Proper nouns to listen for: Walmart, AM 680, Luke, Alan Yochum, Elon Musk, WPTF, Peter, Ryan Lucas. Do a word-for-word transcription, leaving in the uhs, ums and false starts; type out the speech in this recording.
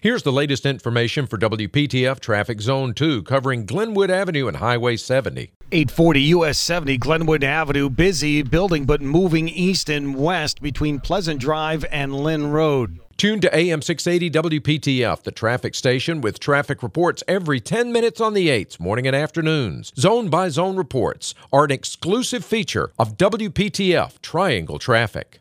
Here's the latest information for W P T F Traffic Zone two, covering Glenwood Avenue and Highway seventy. eight forty U S seventy, Glenwood Avenue, busy building but moving east and west between Pleasant Drive and Lynn Road. Tune to A M six eighty W P T F, the traffic station, with traffic reports every ten minutes on the eights, morning and afternoons. Zone-by-zone reports are an exclusive feature of W P T F Triangle Traffic.